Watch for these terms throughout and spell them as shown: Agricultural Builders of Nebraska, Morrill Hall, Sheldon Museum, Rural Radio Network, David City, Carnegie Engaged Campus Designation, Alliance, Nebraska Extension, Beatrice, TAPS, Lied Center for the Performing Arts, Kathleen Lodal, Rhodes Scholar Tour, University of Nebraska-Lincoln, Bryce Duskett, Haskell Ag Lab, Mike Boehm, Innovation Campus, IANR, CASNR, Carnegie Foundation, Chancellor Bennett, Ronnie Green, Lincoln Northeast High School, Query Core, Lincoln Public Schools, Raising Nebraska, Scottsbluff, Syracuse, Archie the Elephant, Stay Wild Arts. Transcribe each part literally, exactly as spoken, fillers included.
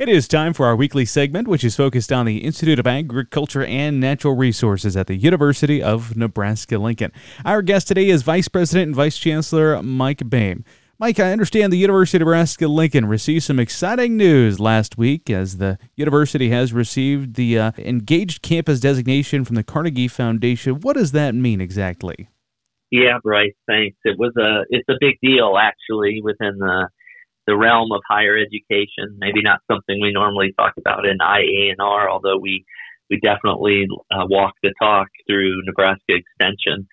It is time for our weekly segment, which is focused on the Institute of Agriculture and Natural Resources at the University of Nebraska-Lincoln. Our guest today is Vice President and Vice Chancellor Mike Boehm. Mike, I understand the University of Nebraska-Lincoln received some exciting news last week as the university has received the uh, Engaged Campus designation from the Carnegie Foundation. What does that mean exactly? Yeah, Bryce, thanks. It was a it's a big deal actually within the the realm of higher education. Maybe not something we normally talk about in I A N R, although we we definitely uh, walk the talk through Nebraska Extension.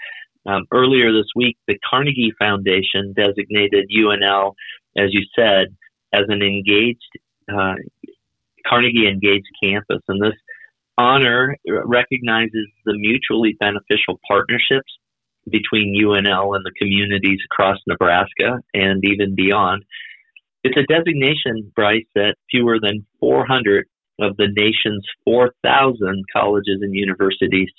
Um, earlier this week, the Carnegie Foundation designated U N L, as you said, as an engaged uh, Carnegie Engaged Campus. And this honor recognizes the mutually beneficial partnerships between U N L and the communities across Nebraska and even beyond. It's a designation, Bryce, that fewer than four hundred of the nation's four thousand colleges and universities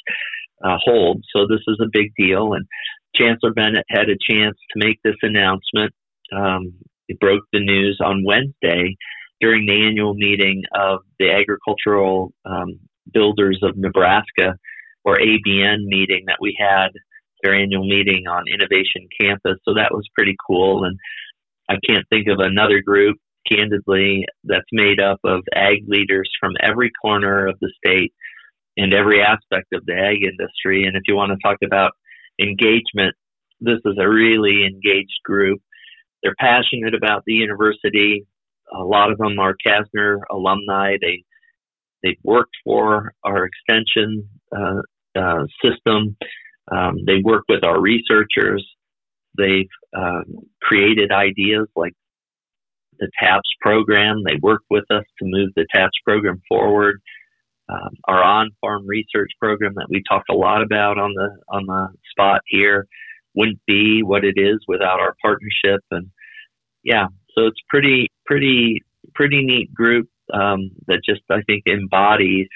Uh, hold. So this is a big deal, and Chancellor Bennett had a chance to make this announcement. Um, it broke the news on Wednesday during the annual meeting of the Agricultural um, Builders of Nebraska, or A B N meeting that we had, their annual meeting on Innovation Campus. So that was pretty cool, and I can't think of another group, candidly, that's made up of ag leaders from every corner of the state and every aspect of the ag industry. And if you want to talk about engagement, this is a really engaged group. They're passionate about the university. A lot of them are C A S N R alumni. They, they've worked for our extension uh, uh, system. Um, they work with our researchers. They've uh, created ideas like the TAPS program. They work with us to move the TAPS program forward. Um, our on-farm research program that we talked a lot about on the on the spot here wouldn't be what it is without our partnership. And yeah, so it's pretty pretty pretty neat group um, that just I think embodies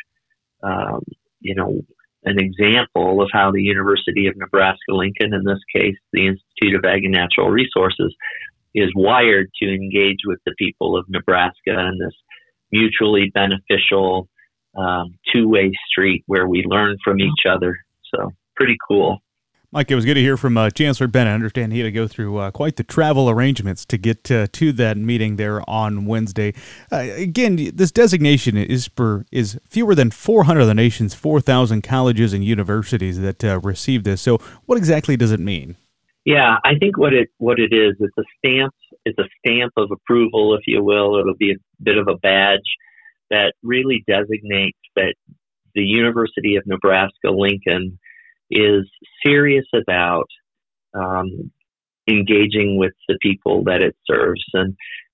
um, you know an example of how the University of Nebraska-Lincoln, in this case the Institute of Ag and Natural Resources, is wired to engage with the people of Nebraska in this mutually beneficial Um, two-way street where we learn from each other. So pretty cool. Mike, it was good to hear from uh, Chancellor Bennett. I understand he had to go through uh, quite the travel arrangements to get uh, to that meeting there on Wednesday. Uh, again, this designation is for is fewer than four hundred of the nation's four thousand colleges and universities that uh, receive this. So what exactly does it mean? Yeah, I think what it what it is, it's a stamp, it's a stamp of approval, if you will. It'll be a bit of a badge that really designates that the University of Nebraska-Lincoln is serious about um, engaging with the people that it serves. And,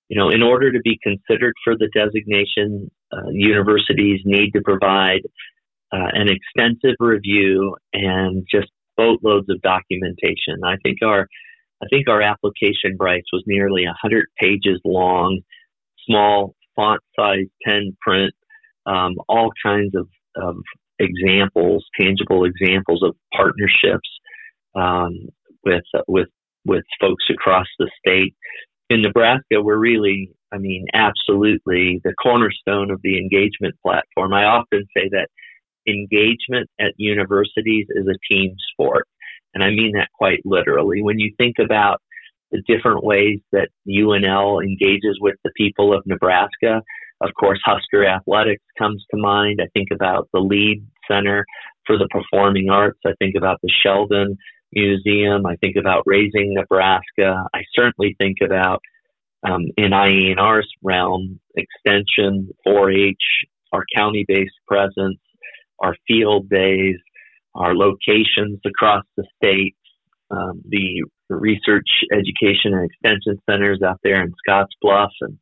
you know, in order to be considered for the designation, uh, universities need to provide uh, an extensive review and just boatloads of documentation. I think our, I think our application, Bryce, was nearly one hundred pages long, small font size, pen print, um, all kinds of, of examples, tangible examples of partnerships um, with with with folks across the state. In Nebraska, we're really, I mean, absolutely the cornerstone of the engagement platform. I often say that engagement at universities is a team sport, and I mean that quite literally. When you think about the different ways that U N L engages with the people of Nebraska. Of course, Husker Athletics comes to mind. I think about the Lied Center for the Performing Arts. I think about the Sheldon Museum. I think about Raising Nebraska. I certainly think about, um, in I A N R's realm, extension, four H, our county-based presence, our field days, our locations across the state, um, the The research, education, and extension centers out there in Scottsbluff and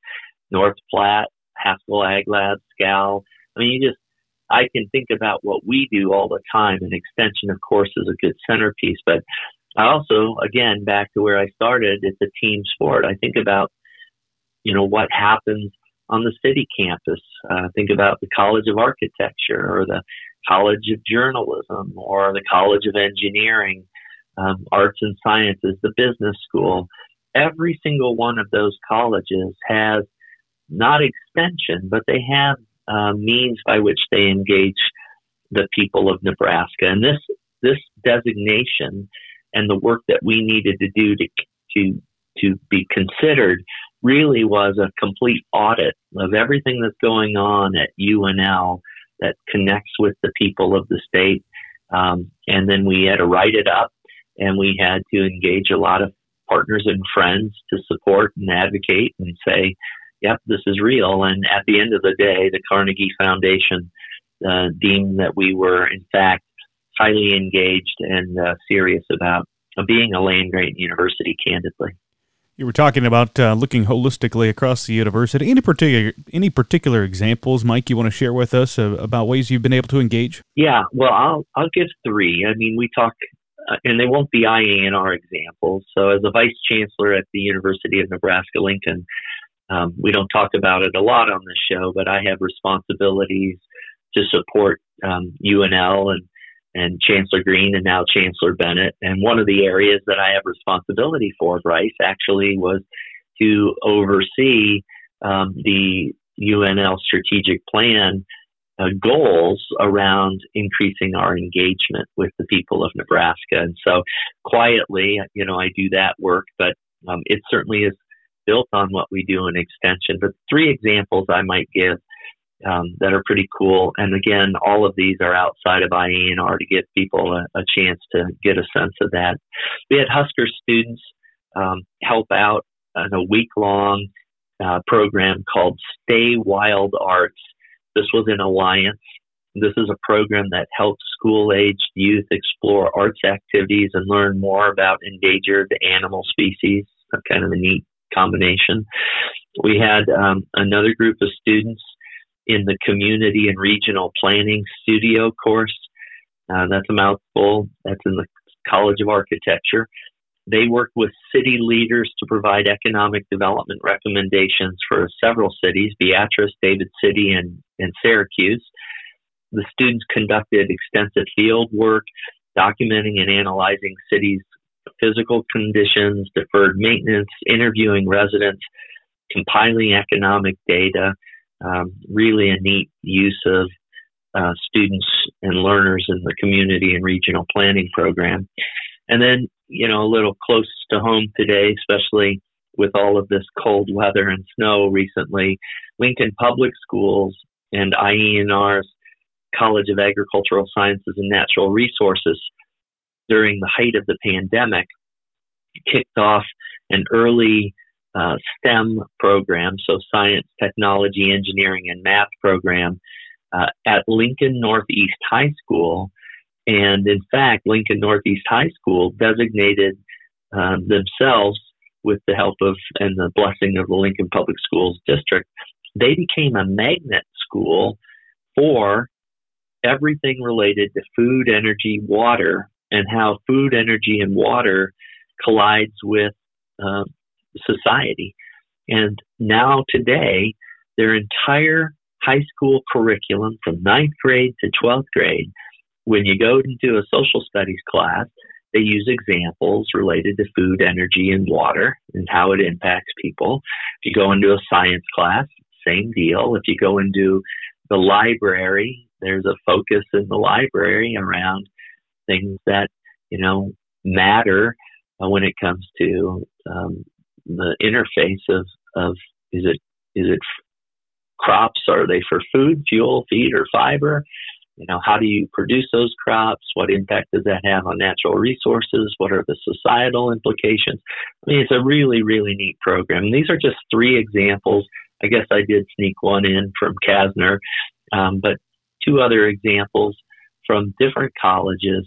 North Platte, Haskell Ag Lab, S C A L. I mean, you just, I can think about what we do all the time, and extension, of course, is a good centerpiece. But I also, again, back to where I started, it's a team sport. I think about, you know, what happens on the city campus. Uh, think about the College of Architecture or the College of Journalism or the College of Engineering. Um, arts and sciences, the business school. Every single one of those colleges has not extension, but they have uh, means by which they engage the people of Nebraska. And this this designation and the work that we needed to do to to to be considered really was a complete audit of everything that's going on at U N L that connects with the people of the state. Um, and then we had to write it up, and we had to engage a lot of partners and friends to support and advocate and say, yep, this is real. And at the end of the day, the Carnegie Foundation uh, deemed that we were, in fact, highly engaged and uh, serious about uh, being a land-grant university, candidly. You were talking about uh, looking holistically across the university. Any particular any particular examples, Mike, you want to share with us uh, about ways you've been able to engage? Yeah, well, I'll I'll give three. I mean, we talk, uh, and they won't be I A N R examples. So as a vice chancellor at the University of Nebraska-Lincoln, um, we don't talk about it a lot on this show, but I have responsibilities to support um, U N L and and Chancellor Green and now Chancellor Bennett. And one of the areas that I have responsibility for, Bryce, actually was to oversee um, the U N L strategic plan uh, goals around increasing our engagement with the people of Nebraska. And so quietly, you know, I do that work, but um, it certainly is built on what we do in extension. But three examples I might give Um, that are pretty cool. And again, all of these are outside of I A N R to give people a, a chance to get a sense of that. We had Husker students um, help out in a week-long uh, program called Stay Wild Arts. This was in Alliance. This is a program that helps school-aged youth explore arts activities and learn more about endangered animal species. Kind of a neat combination. We had um, another group of students in the Community and Regional Planning Studio course. Uh, that's a mouthful. That's in the College of Architecture. They work with city leaders to provide economic development recommendations for several cities, Beatrice, David City, and, and Syracuse. The students conducted extensive field work, documenting and analyzing cities' physical conditions, deferred maintenance, interviewing residents, compiling economic data. Um, really a neat use of uh, students and learners in the community and regional planning program. And then, you know, a little close to home today, especially with all of this cold weather and snow recently, Lincoln Public Schools and I A N R's College of Agricultural Sciences and Natural Resources during the height of the pandemic kicked off an early Uh, STEM program, so science, technology, engineering, and math program uh, at Lincoln Northeast High School. And in fact, Lincoln Northeast High School designated uh, themselves with the help of and the blessing of the Lincoln Public Schools District. They became a magnet school for everything related to food, energy, water, and how food, energy, and water collides with uh, society. And now today, their entire high school curriculum from ninth grade to twelfth grade, when you go into a social studies class, they use examples related to food, energy, and water and how it impacts people. If you go into a science class, same deal. If you go into the library, there's a focus in the library around things that, you know, matter uh, when it comes to um, the interface of, of is it is it crops? Are they for food, fuel, feed, or fiber? You know, how do you produce those crops? What impact does that have on natural resources? What are the societal implications? I mean, it's a really, really neat program. And these are just three examples. I guess I did sneak one in from C A S N R, um, but two other examples from different colleges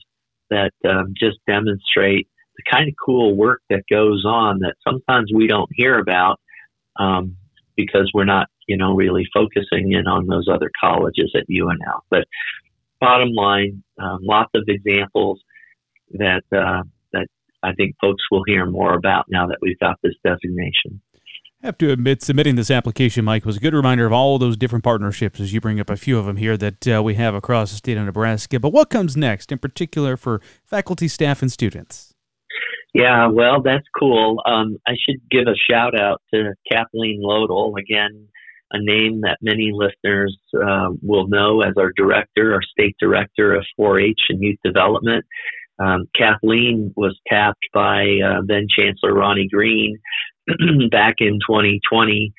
that um, just demonstrate the kind of cool work that goes on that sometimes we don't hear about um, because we're not, you know, really focusing in on those other colleges at U N L. But bottom line, um, lots of examples that uh, that I think folks will hear more about now that we've got this designation. I have to admit, submitting this application, Mike, was a good reminder of all those different partnerships, as you bring up a few of them here, that uh, we have across the state of Nebraska. But what comes next, in particular for faculty, staff, and students? Yeah, well, that's cool. Um, I should give a shout out to Kathleen Lodal. Again, a name that many listeners uh, will know as our director, our state director of four H and youth development. Um, Kathleen was tapped by uh, then Chancellor Ronnie Green back in twenty twenty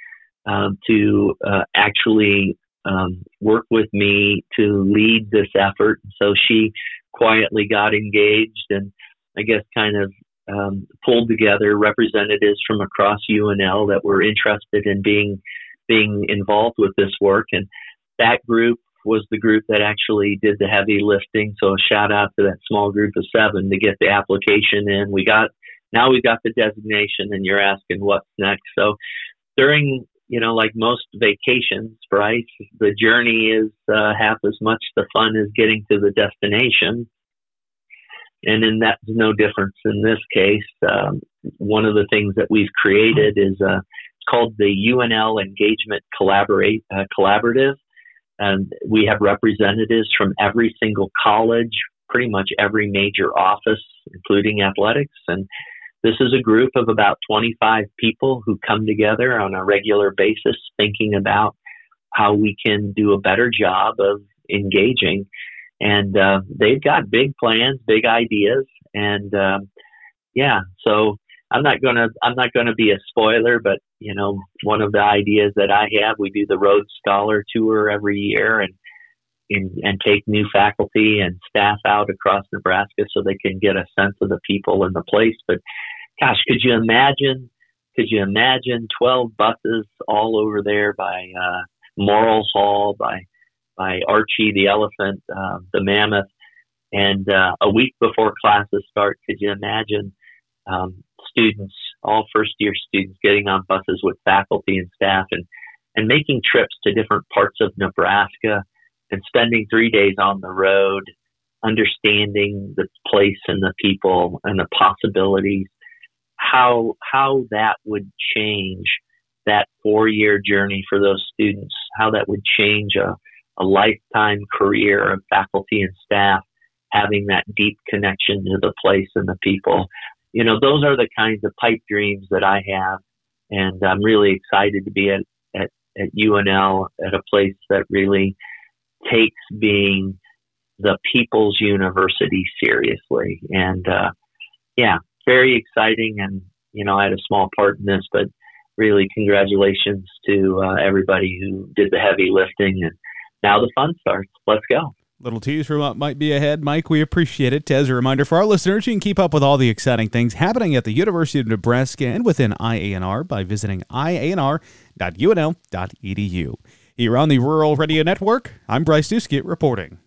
um, to uh, actually um, work with me to lead this effort. So she quietly got engaged and I guess kind of um, pulled together representatives from across U N L that were interested in being being involved with this work. And that group was the group that actually did the heavy lifting. So a shout out to that small group of seven to get the application in. We got, now we've got the designation and you're asking what's next. So during, you know, like most vacations, Bryce, the journey is uh, half as much the fun as getting to the destination. And then that's no difference in this case. Um, one of the things that we've created is a, uh, called the U N L Engagement Collaborate, uh, Collaborative. And we have representatives from every single college, pretty much every major office, including athletics. And this is a group of about twenty-five people who come together on a regular basis thinking about how we can do a better job of engaging. And uh, they've got big plans, big ideas. And uh, yeah, so I'm not going to, I'm not going to be a spoiler, but you know, one of the ideas that I have, we do the Rhodes Scholar Tour every year and, and, and take new faculty and staff out across Nebraska so they can get a sense of the people and the place. But gosh, could you imagine, could you imagine twelve buses all over there by uh, Morrill Hall, by, by Archie the Elephant, uh, the Mammoth, and uh, a week before classes start, could you imagine um, students, all first-year students getting on buses with faculty and staff and, and making trips to different parts of Nebraska and spending three days on the road, understanding the place and the people and the possibilities, how, how that would change that four-year journey for those students, how that would change a, a lifetime career of faculty and staff, having that deep connection to the place and the people. You know, those are the kinds of pipe dreams that I have, and I'm really excited to be at, at, at U N L at a place that really takes being the people's university seriously. And, uh, yeah, very exciting, and, you know, I had a small part in this, but really congratulations to uh, everybody who did the heavy lifting, and now the fun starts. Let's go. Little tease for what might be ahead. Mike, we appreciate it. As a reminder for our listeners, you can keep up with all the exciting things happening at the University of Nebraska and within I A N R by visiting I A N R dot U N L dot E D U. Here on the Rural Radio Network, I'm Bryce Duskett reporting.